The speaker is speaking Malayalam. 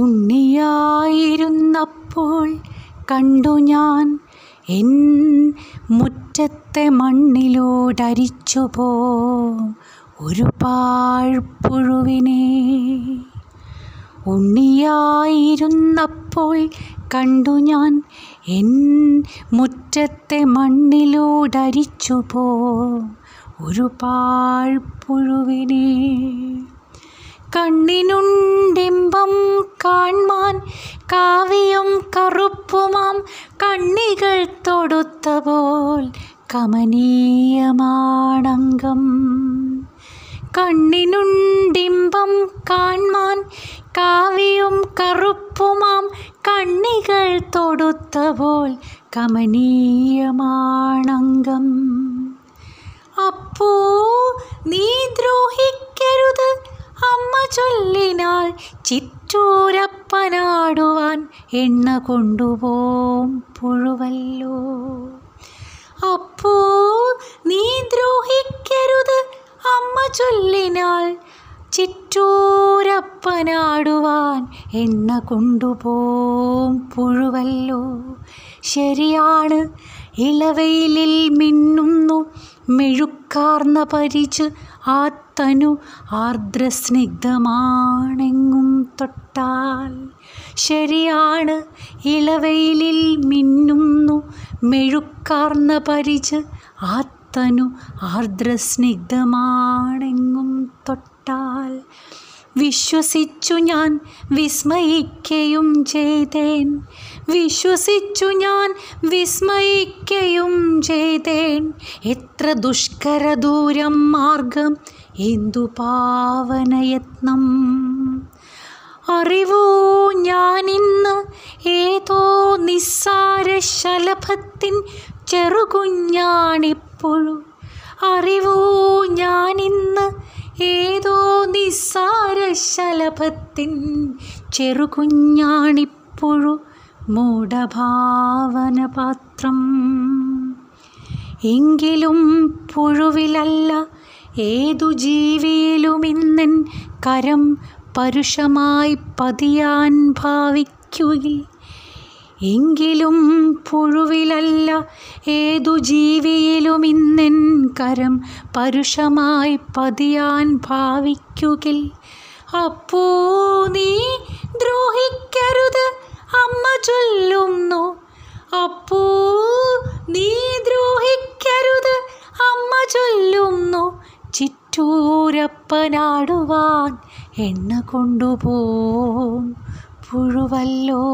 ഉണ്ണിയായിരുന്നപ്പോൾ കണ്ടു ഞാൻ എൻ മുറ്റത്തെ മണ്ണിലോടരിച്ചുപോ ഒരു പാഴ്പ്പുഴുവിനെ. ഉണ്ണിയായിരുന്നപ്പോൾ കണ്ടു ഞാൻ എൻ മുറ്റത്തെ മണ്ണിലോടരിച്ചുപോ ഒരു പാഴ്പ്പുഴുവിനെ. കണ്ണിനുണ്ടിമ്പം കാൺമാൻ കാവിയും കറുപ്പുമാം കണ്ണികൾ തൊടുത്ത പോൽ കമനീയമാണങ്കം. കണ്ണിനുണ്ടിമ്പം കാൺമാൻ കാവിയും കറുപ്പുമാം കണ്ണികൾ തൊടുത്ത പോൽ കമനീയമാണങ്കം. അപ്പോ നീ ദ്രോഹിക്കരുത് അമ്മ ചൊല്ലിനാൽ ചിറ്റൂരപ്പനാടുവാൻ എണ്ണ കൊണ്ടുപോം പുഴുവല്ലോ. അപ്പോ നീ ദ്രോഹിക്കരുത് അമ്മ ചൊല്ലിനാൽ ചിറ്റൂരപ്പനാടുവാൻ എണ്ണ കൊണ്ടുപോം പുഴുവല്ലോ. ശരിയാണ്, ഇളവയിലിൽ മിന്നുന്നു മെഴുക്കാർന്ന പരിച് ആ തനു ആർദ്രസ്നിഗ്ധമാണെങ്ങും തൊട്ടാൽ. ശരിയാണ്, ഇളവയിലിൽ മിന്നുന്നു മെഴുക്കാർന്ന പരിച് ആ തനു ആർദ്രസ്നിഗ്ധമാണെങ്ങും തൊട്ടാൽ. വിശ്വസിച്ചു ഞാൻ വിസ്മയിക്കയും ചെയ്തേൻ, വിശ്വസിച്ചു ഞാൻ വിസ്മയിക്കയും ചെയ്തേൻ. എത്ര ദുഷ്കര ദൂരം മാർഗം, എന്തു പാവനയത്നം. അറിവോ ഞാനിന്ന് ഏതോ നിസ്സാര ശലഭത്തിൻ ചെറുകുഞ്ഞാണിപ്പോഴും. അറിവോ ഞാനിന്ന് ഏതോ നിസ്സാര ശലഭത്തിൻ ചെറുകുഞ്ഞാണിപ്പോഴും മൂഢഭാവന പാത്രം. എങ്കിലും പുഴുവിലല്ല ഏതു ജീവിയിലുമിന്നൻ കരം പരുഷമായി പതിയാൻ ഭാവിക്കുകയിൽ. എങ്കിലും പുഴുവിലല്ല ഏതു ജീവിയിലുമിന്നൻ കരം പരുഷമായി പതിയാൻ ഭാവിക്കുകയിൽ. അപ്പോ നീ ദ്രോഹിക്കരുത് അമ്മ ചൊല്ലുന്നു. അപ്പോ നീ ദ്രോഹിക്കരുത് അമ്മ ചൊല്ലുന്നു. ചിറ്റൂരപ്പനാടുവാൻ എണ്ണ കൊണ്ടുപോം പുഴുവല്ലോ.